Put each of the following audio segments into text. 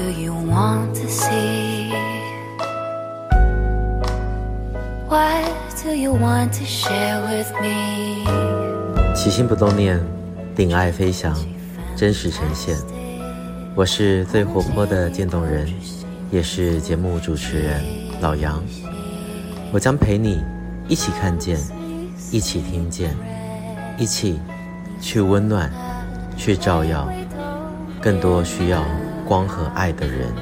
do you want to see? What do you want to share with me? 起心不动念，顶爱飞翔，真实呈现。我是最活泼的渐冻人，也是节目主持人老杨。我将陪你一起看见，一起听见，一起去温暖，去照耀更多需要光和爱的人。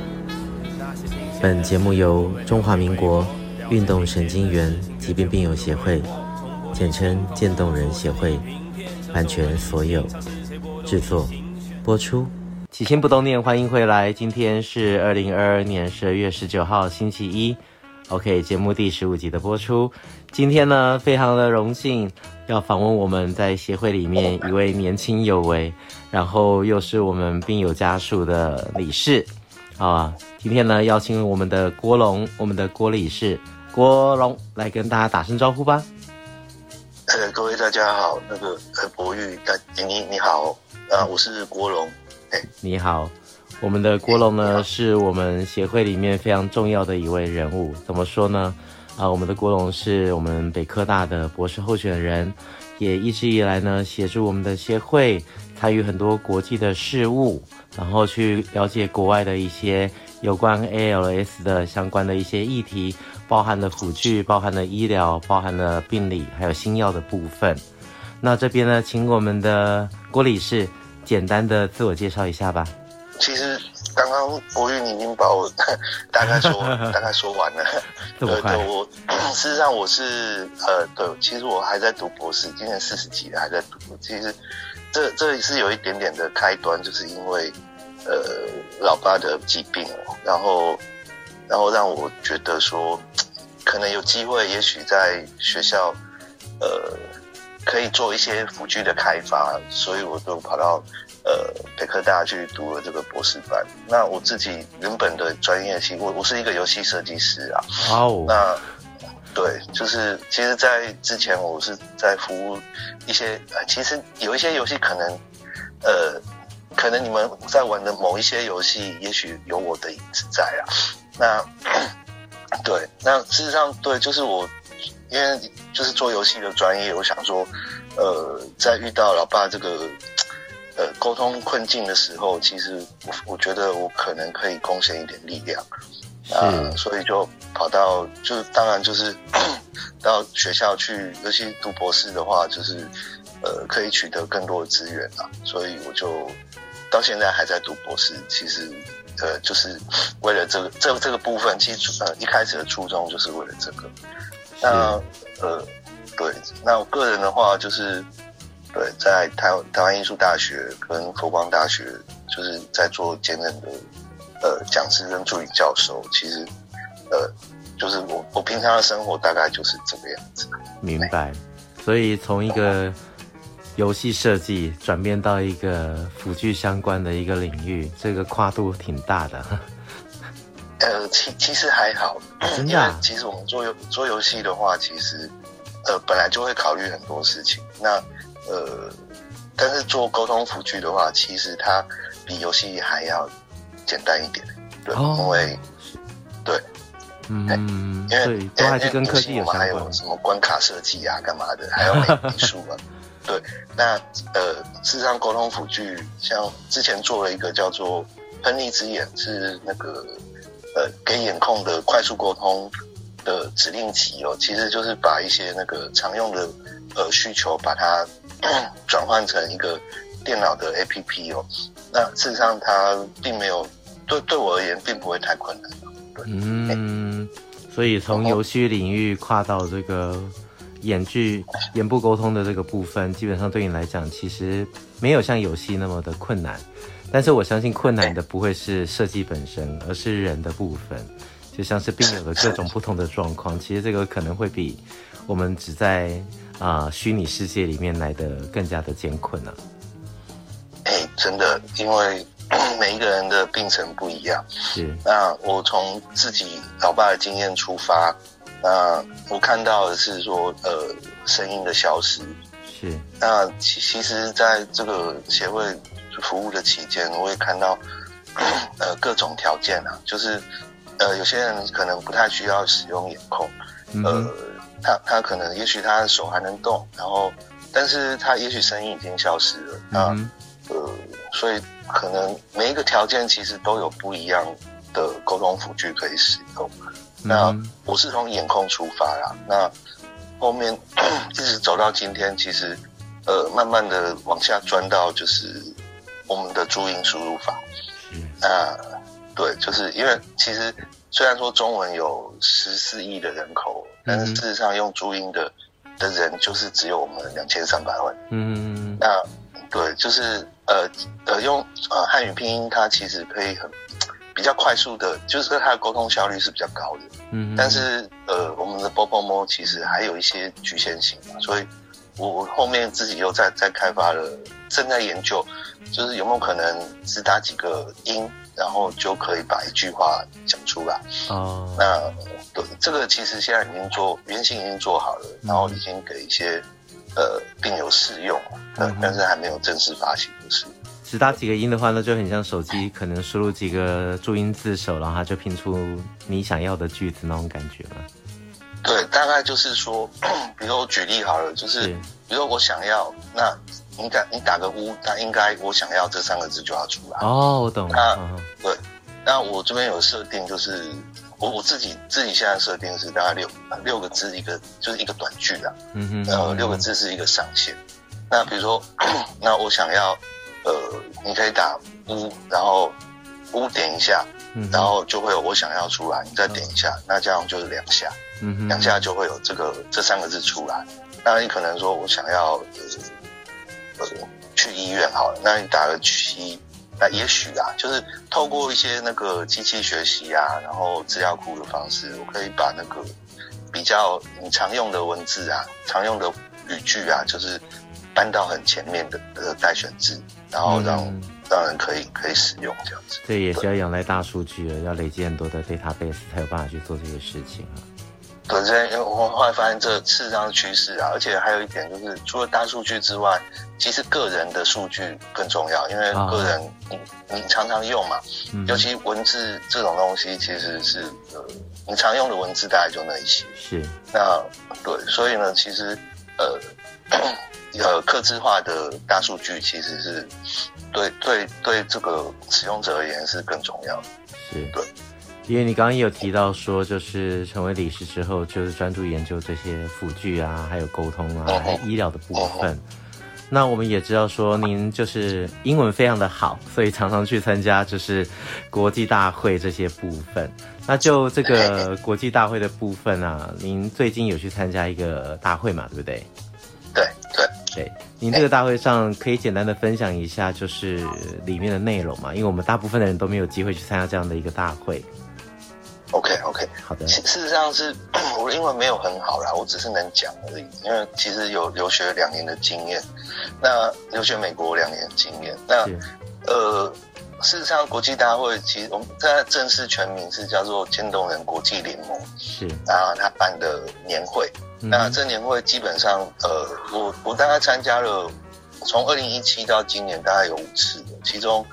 本节目由中华民国运动神经元疾病病友协会，简称渐冻人协会，版权所有，制作播出。起心不动念，欢迎回来。今天是2022年12月19号星期一。OK， 节目第15集的播出。今天呢，非常的荣幸要访问我们在协会里面一位年轻有为，然后又是我们病友家属的理事啊。今天呢，邀请我们的郭龙，我们的郭理事郭龙来跟大家打声招呼吧。各位大家好，那个博玉，你好啊，我是郭龙。你好。我们的郭龙呢，是我们协会里面非常重要的一位人物。怎么说呢？我们的郭龙是我们北科大的博士候选人，也一直以来呢，协助我们的协会参与很多国际的事务，然后去了解国外的一些有关 ALS 的相关的一些议题，包含了辅具，包含了医疗，包含了病理，还有新药的部分。那这边呢，请我们的郭理事简单的自我介绍一下吧。其实刚刚博玉你已经把我大概说完了。对，我事实上我是对，其实我还在读博士，今年40级了还在读。其实这是有一点点的开端，就是因为老爸的疾病，然后让我觉得说，可能有机会，也许在学校可以做一些辅具的开发，所以我就跑到北科大去读了这个博士班。那我自己原本的专业，其实我是一个游戏设计师啊。哦、wow. 那对，就是其实在之前我是在服务一些，其实有一些游戏可能你们在玩的某一些游戏，也许有我的影子在啊。那对，那事实上对，就是我因为就是做游戏的专业，我想说，在遇到老爸这个。沟通困境的时候，其实我觉得我可能可以贡献一点力量，所以就跑到，就是当然就是到学校去，尤其读博士的话，就是可以取得更多的资源啊，所以我就到现在还在读博士。其实就是为了这个部分，其实一开始的初衷就是为了这个。那对，那我个人的话就是。对，在台湾艺术大学跟佛光大学，就是在做兼任的讲师跟助理教授。其实就是我平常的生活大概就是这个样子。明白。所以从一个游戏设计转变到一个辅具相关的一个领域，这个跨度挺大的。其实还好，真的、啊。因为其实我们做游戏的话，其实本来就会考虑很多事情。那但是做沟通辅具的话，其实它比游戏还要简单一点，对，哦、因为对，嗯，因为都还是跟科技有相关，还有什么关卡设计啊、干嘛的，还有美术啊，对。那事实上沟通辅具，像之前做了一个叫做喷力之眼，是那个给眼控的快速沟通的指令集哦，其实就是把一些那个常用的需求把它。转换成一个电脑的 APP 哦，那事实上它并没有对我而言并不会太困难。对，嗯，所以从游戏领域跨到这个眼部沟通的这个部分，基本上对你来讲其实没有像游戏那么的困难，但是我相信困难的不会是设计本身，而是人的部分，就像是病友的各种不同的状况，其实这个可能会比我们只在虚拟世界里面来的更加的艰困啊！真的，因为每一个人的病程不一样。是。那我从自己老爸的经验出发，那我看到的是说，声音的消失。是。那其实，在这个协会服务的期间，我也看到各种条件啊，就是有些人可能不太需要使用眼控，他可能也许他的手还能动，然后但是他也许声音已经消失了，所以可能每一个条件其实都有不一样的沟通辅具可以使用。那我是从眼控出发啦，那后面一直走到今天，其实慢慢的往下钻到就是我们的注音输入法。那对，就是因为其实虽然说中文有14亿的人口，但是事实上用注音的人就是只有我们2300万。那对，就是用汉语拼音，它其实可以比较快速的，就是它的沟通效率是比较高的。但是我们的 BOPOMO 其实还有一些局限性嘛，所以我后面自己又在开发了，正在研究，就是有没有可能只打几个音，然后就可以把一句话讲出来。那对，这个其实现在原型已经做好了，然后已经给一些病友试用了，但是还没有正式发行的事。只打几个音的话呢，就很像手机可能输入几个注音字首，然后它就拼出你想要的句子那种感觉了。对，大概就是说，比如我举例好了，就是比如我想要，那你打个乌，那应该我想要这3个字就要出来。我懂了。对，那我这边有设定，就是我自己现在设定是大概六个字一个，就是一个短句啦。6个字是一个上限。那比如说，那我想要，你可以打乌，然后乌点一下，然后就会有我想要出来，你再点一下，那这样就是2下。2下就会有这3个字出来。那你可能说我想要去医院好了，那你打了7，那也许啊，就是透过一些那个机器学习啊，然后资料库的方式，我可以把那个比较你常用的文字啊、常用的语句啊，就是搬到很前面的代选字，然后让人可以使用这样子。这也是要仰赖大数据了，要累积很多的 database 才有办法去做这些事情啊。对，因为我后来发现这事实上是趋势啊，而且还有一点就是，除了大数据之外，其实个人的数据更重要，因为个人你常常用嘛，尤其文字这种东西，其实是你常用的文字大概就那一些。是。那对，所以呢，其实客制化的大数据其实是对这个使用者而言是更重要的。是。对。因为你刚刚也有提到说，就是成为理师之后，就是专注研究这些辅具啊，还有沟通啊，还有医疗的部分。那我们也知道说，您就是英文非常的好，所以常常去参加就是国际大会这些部分。那就这个国际大会的部分啊，您最近有去参加一个大会嘛，对不对？对，您这个大会上可以简单的分享一下，就是里面的内容嘛，因为我们大部分的人都没有机会去参加这样的一个大会。OK， 好的。事实上是我的英文没有很好啦，我只是能讲而已。因为其实有留学2年的经验，那留学美国2年的经验。那事实上国际大会其实我们它正式全名是叫做渐冻人国际联盟，是啊，它办的年会。那这年会基本上我大概参加了，从2017到今年大概有5次，其中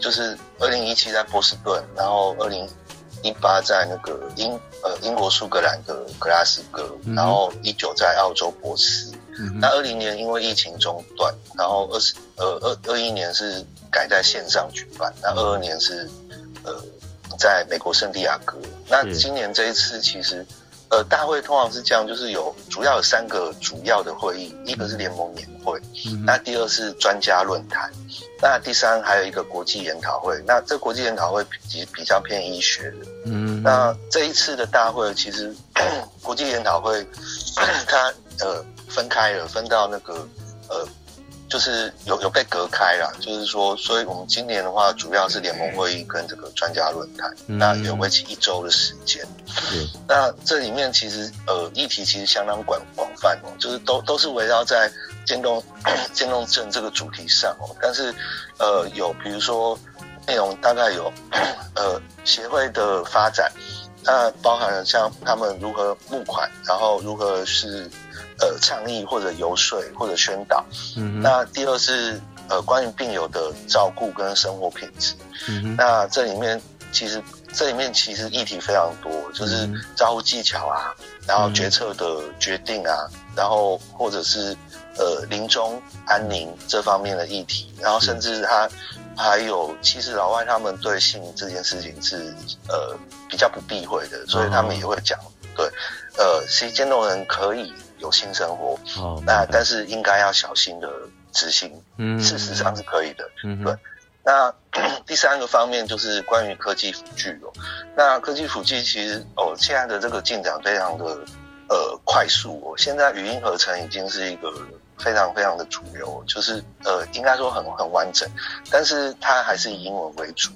就是2017在波士顿，然后2018在那个英国苏格兰的格拉斯哥，然后19在澳洲珀斯。那20年因为疫情中断，然后21年是改在线上举办，那22年是在美国圣地亚哥。那今年这一次其实大会通常是这样，就是主要有3个主要的会议，一个是联盟年会，那第二是专家论坛，那第三还有一个国际研讨会。那这国际研讨会比较偏医学的。那这一次的大会其实国际研讨会它分开了，分到那个就是有被隔开啦，就是说，所以我们今年的话，主要是联盟会议跟这个专家论坛，那有为期1周的时间。那这里面其实议题其实相当广泛哦，就是都是围绕在渐冻症这个主题上哦。但是有比如说内容大概有协会的发展，那包含了像他们如何募款，然后如何是倡议或者游说或者宣导。那第二是关于病友的照顾跟生活品质。那这里面其实议题非常多，就是照顾技巧啊，然后决策的决定啊，然后或者是临终安宁这方面的议题，然后甚至他还有，其实老外他们对性这件事情是比较不避讳的，所以他们也会讲，对，渐冻人可以有性生活，那但是应该要小心的执行，事实上是可以的，对。那第三个方面就是关于科技辅具哦，那科技辅具其实现在的这个进展非常的快速哦，现在语音合成已经是一个非常非常的主流，就是应该说很完整，但是它还是以英文为主。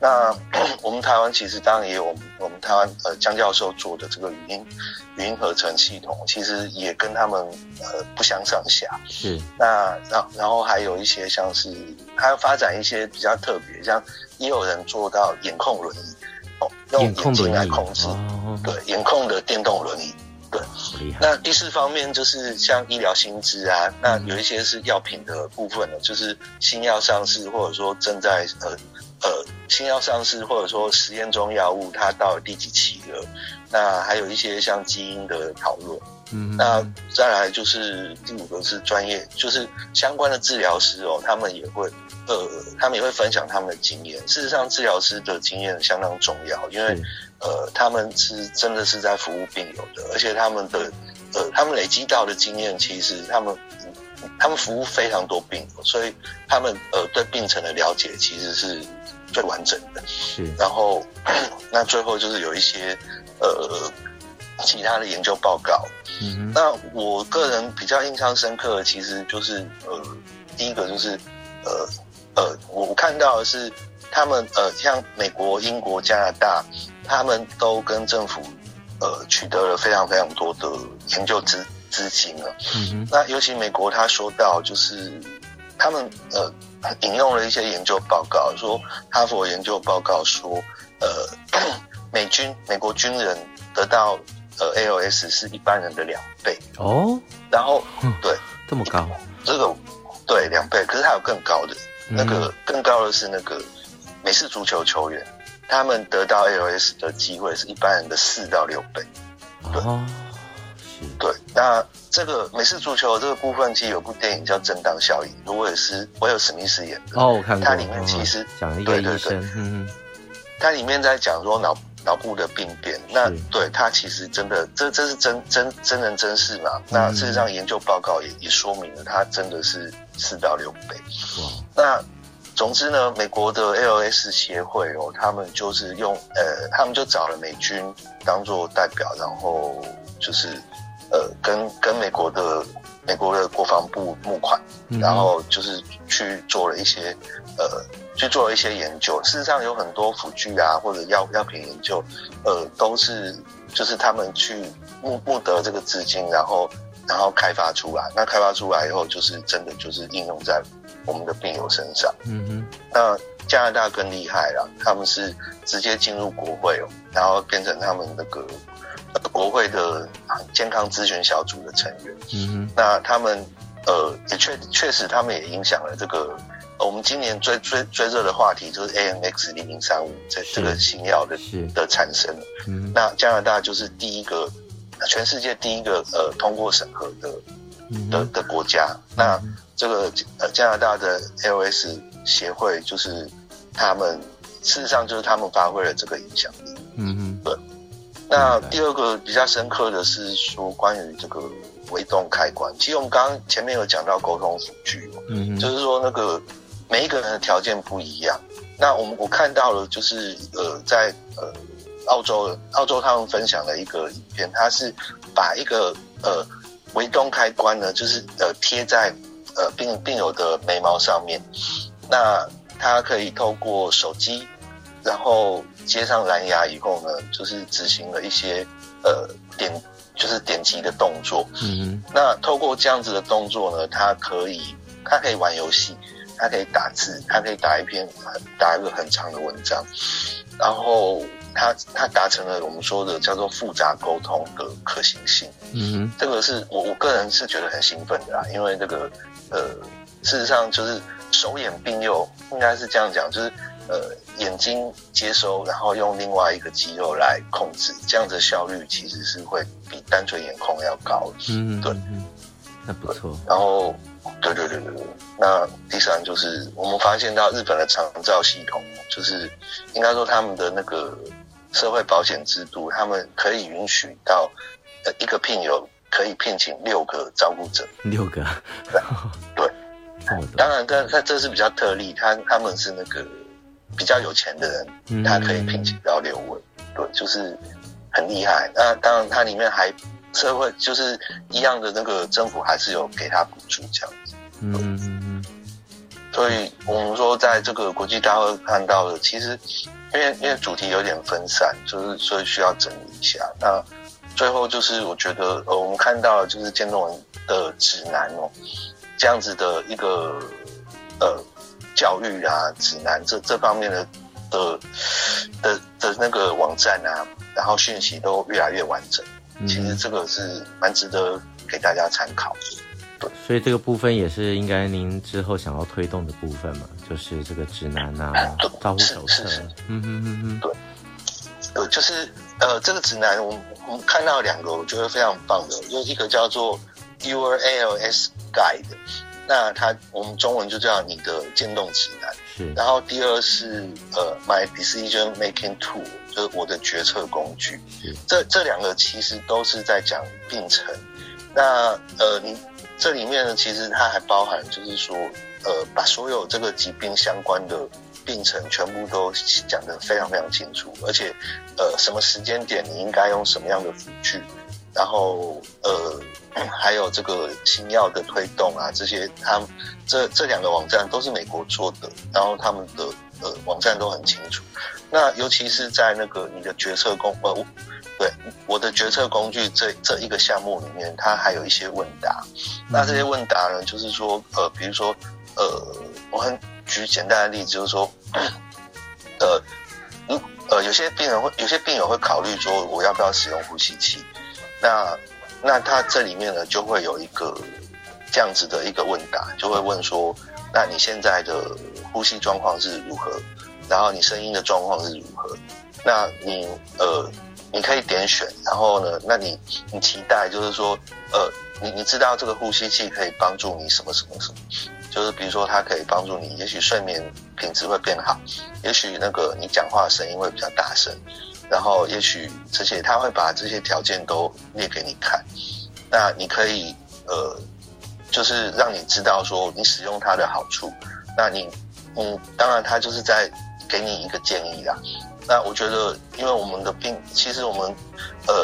那我们台湾其实当然也有我们台湾江教授做的这个语音合成系统，其实也跟他们不相上下。是。那然后还有一些像是还要发展一些比较特别，像也有人做到眼控轮椅，用眼睛来控制，对，眼控的电动轮椅。对，那第四方面就是像医疗新知啊，那有一些是药品的部分呢，就是新药上市或者说正在新药上市或者说实验中药物它到第几期了，那还有一些像基因的讨论。那再来就是第五个是专业，就是相关的治疗师哦，他们也会分享他们的经验。事实上，治疗师的经验相当重要，因为他们是真的是在服务病友的，而且他们累积到的经验，其实他们服务非常多病友，所以他们对病程的了解其实是最完整的。是，然后那最后就是有一些其他的研究报告。那我个人比较印象深刻的，其实就是第一个就是我看到的是他们像美国、英国、加拿大，他们都跟政府取得了非常非常多的研究资金了。那尤其美国，他说到就是他们引用了一些研究报告，说哈佛研究报告说，美国军人得到ALS 是一般人的2倍哦，然后对这么高，这个对2倍，可是还有更高的，那个更高的是那个美式足球球员，他们得到 ALS 的机会是一般人的4到6倍，对。哦对，那这个美式足球这个部分，其实有部电影叫《正当效应》，我有史密斯演的。哦，我看过。它里面其实讲了一个医生，它里面在讲说脑部的病变。那对它其实真的，这是真人真事嘛？那事实上研究报告也说明了，它真的是4到6倍。哇！那总之呢，美国的 ALS 协会哦，他们就找了美军当做代表，然后就是。跟美国的国防部募款，然后就是去做了一些研究。事实上有很多辅具啊或者药品研究，都是就是他们去募得这个资金，然后开发出来。那开发出来以后，就是真的就是应用在我们的病友身上。那加拿大更厉害了，他们是直接进入国会哦，然后变成他们那个。国会的健康咨询小组的成员，那他们也确实他们也影响了这个我们今年最热的话题就是 AMX0035 这个新药的产生。那加拿大就是全世界第一个通过审核的国家。那这个加拿大的 ALS 协会就是他们事实上就是他们发挥了这个影响力。对。那第二个比较深刻的是说关于这个微动开关，其实我们刚刚前面有讲到沟通辅具，就是说那个每一个人的条件不一样。那我看到了就是在澳洲他们分享了一个影片，他是把一个微动开关呢，就是贴在病友的眉毛上面，那他可以透过手机。然后接上蓝牙以后呢，就是执行了一些点击的动作。那透过这样子的动作呢，它可以玩游戏，它可以打字，它可以打一个很长的文章。然后它达成了我们说的叫做复杂沟通的可行性。这个是我个人是觉得很兴奋的啊，因为这个事实上就是手眼并用，应该是这样讲，就是眼睛接收，然后用另外一个肌肉来控制，这样的效率其实是会比单纯眼控要高。嗯，对，那不错。然后，对。那第三就是我们发现到日本的长照系统，就是应该说他们的那个社会保险制度，他们可以允许到一个聘友可以聘请6个照顾者。6个？对。当然，但这是比较特例，他们是那个比较有钱的人，他可以聘请到6位，对，就是很厉害。那当然，它里面还社会就是一样的那个政府还是有给他补助这样子。嗯，所以我们说在这个国际大会看到的，其实因为主题有点分散，就是所以需要整理一下。那最后就是我觉得我们看到的就是渐冻人的指南哦。这样子的一个教育啊指南这方面的那个网站啊，然后讯息都越来越完整，其实这个是蛮值得给大家参考的。对，所以这个部分也是应该您之后想要推动的部分嘛，就是这个指南啊、照顾手册。嗯，对，就是这个指南我们看到2个我觉得非常棒的，有一个叫做 URLS Guide， 那它我们中文就叫你的渐冻指南。是。然后第2是My Decision Making Tool， 就是我的决策工具。这2个其实都是在讲病程。那你这里面呢，其实它还包含就是说把所有这个疾病相关的病程全部都讲得非常非常清楚，而且什么时间点你应该用什么样的辅具，然后还有这个新药的推动啊，这些他们这2个网站都是美国做的，然后他们的网站都很清楚。那尤其是在那个你的决策对，我的决策工具这一个项目里面，它还有一些问答。那这些问答呢，就是说比如说我很举简单的例子，就是说有些病人会考虑说我要不要使用呼吸器，那他这里面呢就会有一个这样子的一个问答，就会问说，那你现在的呼吸状况是如何，然后你声音的状况是如何，那你你可以点选，然后呢，那你期待就是说你知道这个呼吸器可以帮助你什么什么什么，就是比如说它可以帮助你，也许睡眠品质会变好，也许那个你讲话的声音会比较大声。然后也许这些他会把这些条件都列给你看，那你可以就是让你知道说你使用它的好处。那你当然他就是在给你一个建议啦。那我觉得因为我们的病，其实我们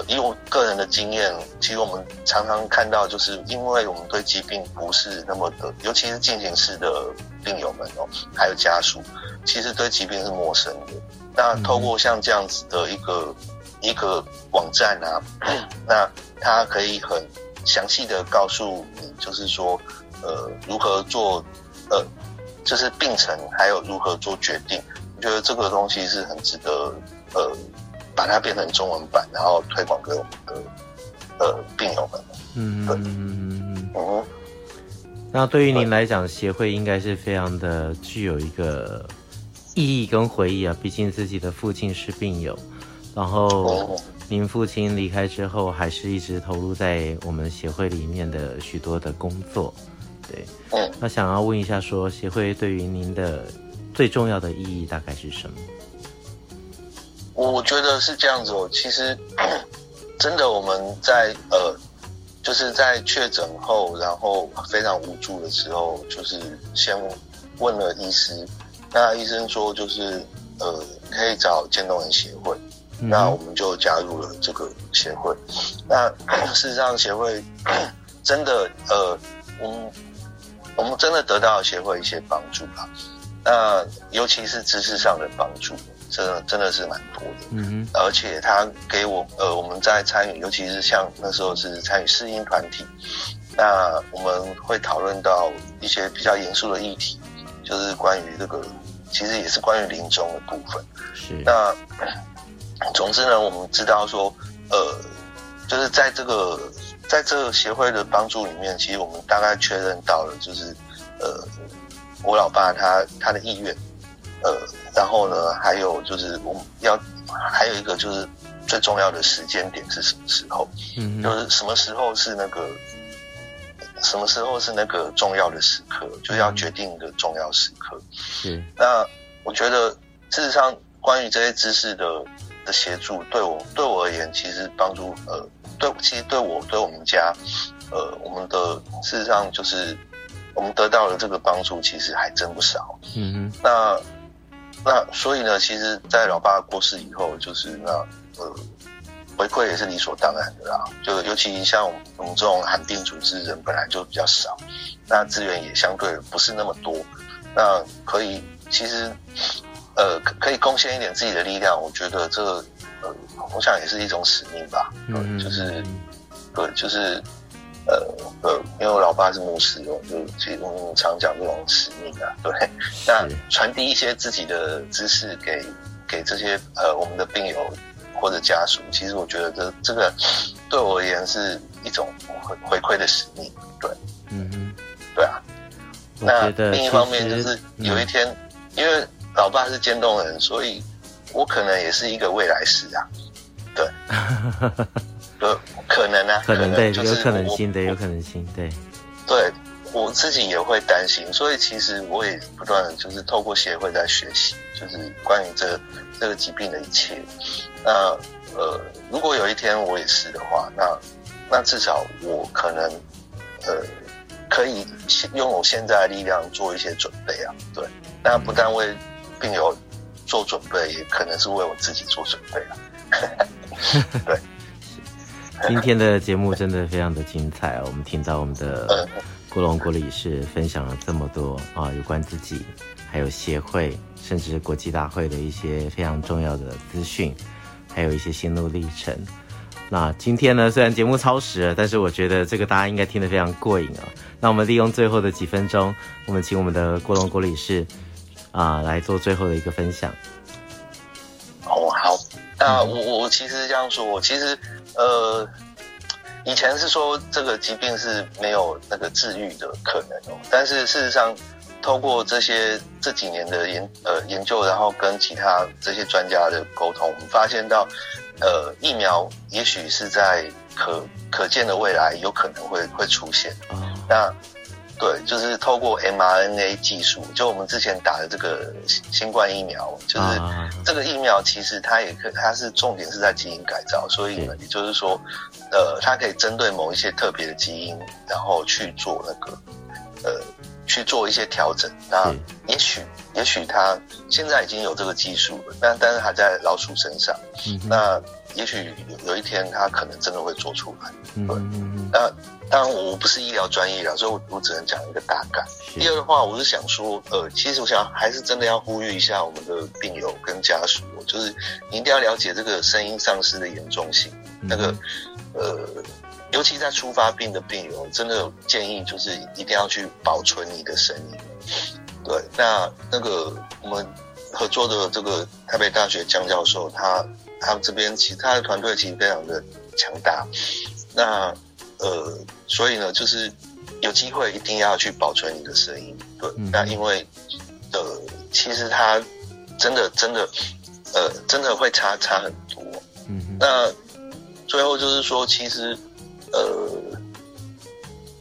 以我个人的经验，其实我们常常看到就是因为我们对疾病不是那么的，尤其是进行式的病友们哦，还有家属，其实对疾病是陌生的。那透过像这样子的一个网站啊，那它可以很详细的告诉你，就是说如何做就是病程，还有如何做决定。我觉得这个东西是很值得把它变成中文版，然后推广给我们的病友们。嗯。那对于您来讲，协会应该是非常的具有一个意义跟回忆啊，毕竟自己的父亲是病友，然后您父亲离开之后还是一直投入在我们协会里面的许多的工作。对，那想要问一下说，协会对于您的最重要的意义大概是什么？我觉得是这样子哦，其实真的我们在就是在确诊后，然后非常无助的时候，就是先问了医师，那医生说就是可以找渐冻人协会，那我们就加入了这个协会。那事实上协会真的我们真的得到协会一些帮助吧，那尤其是知识上的帮助，真的是蛮多的。而且他给我们在参与，尤其是像那时候是参与适应团体，那我们会讨论到一些比较严肃的议题，就是关于这个，其实也是关于临终的部分。是。那总之呢，我们知道说，就是在这个协会的帮助里面，其实我们大概确认到了，就是我老爸他的意愿，然后呢，还有就是我们要还有一个就是最重要的时间点是什么时候，就是什么时候是那个重要的时刻，就是要决定一个重要时刻。嗯，那我觉得事实上关于这些知识的协助，对我而言，其实帮助对我们家，我们的事实上就是我们得到的这个帮助，其实还真不少。嗯哼，那所以呢，其实，在老爸过世以后，就是那回馈也是理所当然的啦。就尤其像我们这种罕病主治人本来就比较少，那资源也相对不是那么多，那可以其实可以贡献一点自己的力量，我觉得这我想也是一种使命吧。嗯，因为我老爸是牧师，我们常讲这种使命啊，对。那传递一些自己的知识给这些我们的病友或者家属，其实我觉得这个对我而言是一种回馈的使命，对。嗯嗯，对啊。那另一方面就是有一天，因为老爸是渐冻人，所以我可能也是一个未来式啊，对。可能啊，可能对，就是有可能性的，有可能性，对。对，我自己也会担心，所以其实我也不断的就是透过协会在学习，就是关于这个疾病的一切。那如果有一天我也是的话，那至少我可能可以用我现在的力量做一些准备啊，对。那不但为病友做准备，也可能是为我自己做准备啊。对。今天的节目真的非常的精彩，我们听到我们的郭龙郭理事分享了这么多啊，有关自己还有协会甚至国际大会的一些非常重要的资讯，还有一些心路历程。那今天呢，虽然节目超时了，但是我觉得这个大家应该听得非常过瘾啊。那我们利用最后的几分钟，我们请我们的郭龙郭理事来做最后的一个分享。哦，好，那我其实这样说，我其实以前是说这个疾病是没有那个治愈的可能哦，但是事实上，透过这几年的研究，然后跟其他这些专家的沟通，我们发现到，疫苗也许是在可见的未来有可能会出现。那对，就是透过 mRNA 技术，就我们之前打的这个新冠疫苗，就是这个疫苗其实它是重点是在基因改造，所以也就是说，它可以针对某一些特别的基因，然后去做那个去做一些调整。那也许它现在已经有这个技术了，但是还在老鼠身上。那也许有一天它可能真的会做出来。对，那当然我不是医疗专业啦，所以我只能讲一个大概。第二的话，我是想说，其实我想还是真的要呼吁一下我们的病友跟家属，就是你一定要了解这个声音丧失的严重性。那个尤其在初发病的病友，真的建议就是一定要去保存你的声音。对，那个我们合作的这个台北大学江教授，他这边其实他的团队其实非常的强大。那所以呢，就是有机会一定要去保存你的声音。对，那因为其实他真的会差很多。那最后就是说，其实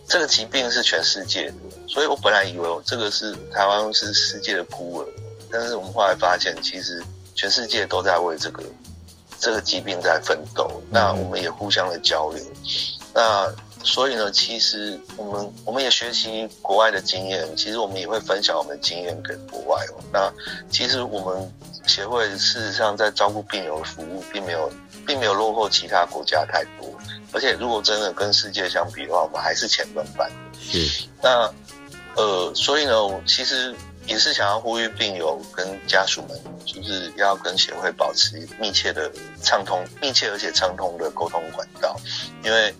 这个疾病是全世界的，所以我本来以为这个是台湾是世界的孤儿，但是我们后来发现，其实全世界都在为这个疾病在奋斗。那我们也互相的交流。那所以呢，其实我们也学习国外的经验，其实我们也会分享我们的经验给国外哦。那其实我们协会事实上在照顾病友的服务，并没有落后其他国家太多，而且如果真的跟世界相比的话，我们还是前段班的。是。那所以呢，我其实也是想要呼吁病友跟家属们，就是要跟协会保持密切而且畅通的沟通管道，因为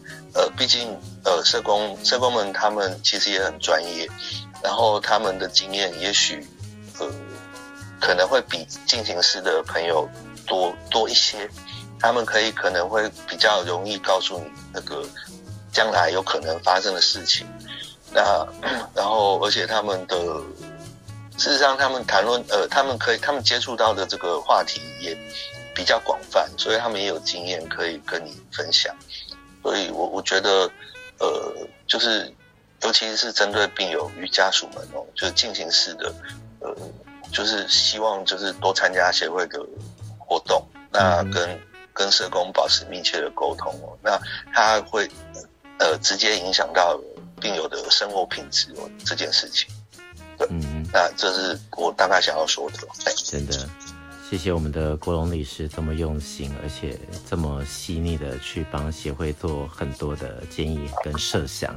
毕竟社工们他们其实也很专业，然后他们的经验也许可能会比进行式的朋友多一些，他们可能会比较容易告诉你那个将来有可能发生的事情。那然后而且他们的事实上他们谈论他们接触到的这个话题也比较广泛，所以他们也有经验可以跟你分享。所以我觉得就是尤其是针对病友与家属们哦，就是进行式的就是希望就是多参加协会的活动，那跟社工保持密切的沟通哦，那他会直接影响到病友的生活品质哦这件事情。对，那这是我大概想要说的。真的，谢谢我们的郭龙理事这么用心，而且这么细腻的去帮协会做很多的建议跟设想。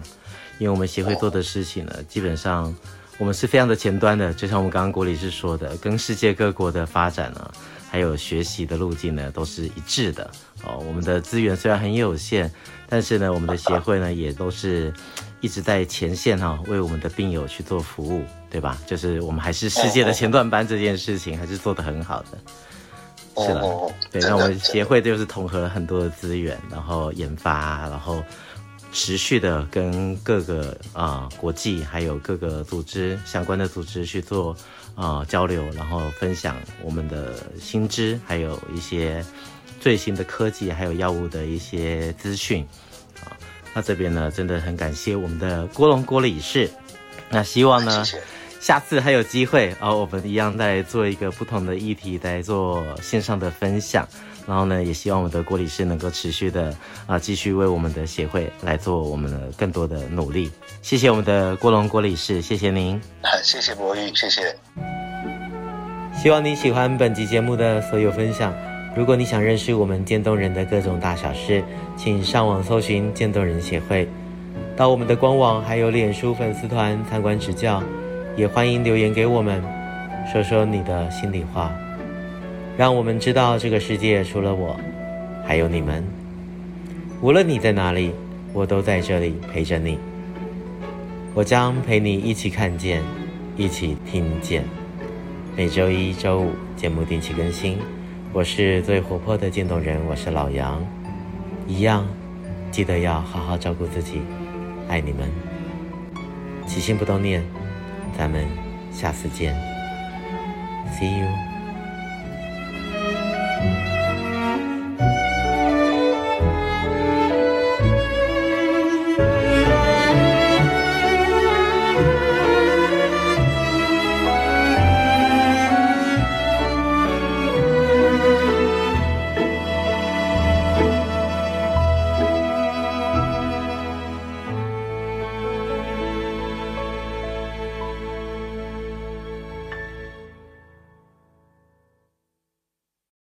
因为我们协会做的事情呢，基本上我们是非常的前端的，就像我们刚刚郭理事说的，跟世界各国的发展呢，还有学习的路径呢，都是一致的哦。我们的资源虽然很有限，但是呢，我们的协会呢，也都是一直在前线哈，为我们的病友去做服务，对吧？就是我们还是世界的前段班这件事情，还是做得很好的。是了，对，那我们协会就是统合了很多的资源，然后研发，然后持续的跟各个国际还有各个组织相关的组织去做交流，然后分享我们的新知，还有一些最新的科技，还有药物的一些资讯。那这边呢，真的很感谢我们的郭龙郭理事。那希望呢，谢谢，下次还有机会我们一样再做一个不同的议题，再做线上的分享。然后呢，也希望我们的郭理事能够持续的继续为我们的协会来做我们的更多的努力。谢谢我们的郭龙郭理事，谢谢您。谢谢博宇，谢谢。希望你喜欢本集节目的所有分享。如果你想认识我们渐冻人的各种大小事，请上网搜寻渐冻人协会，到我们的官网还有脸书粉丝团参观指教，也欢迎留言给我们，说说你的心里话，让我们知道这个世界除了我，还有你们。无论你在哪里，我都在这里陪着你，我将陪你一起看见，一起听见。每周一、周五节目定期更新。我是最活泼的渐冻人，我是老杨。一样记得要好好照顾自己，爱你们，起心不动念，咱们下次见。 See you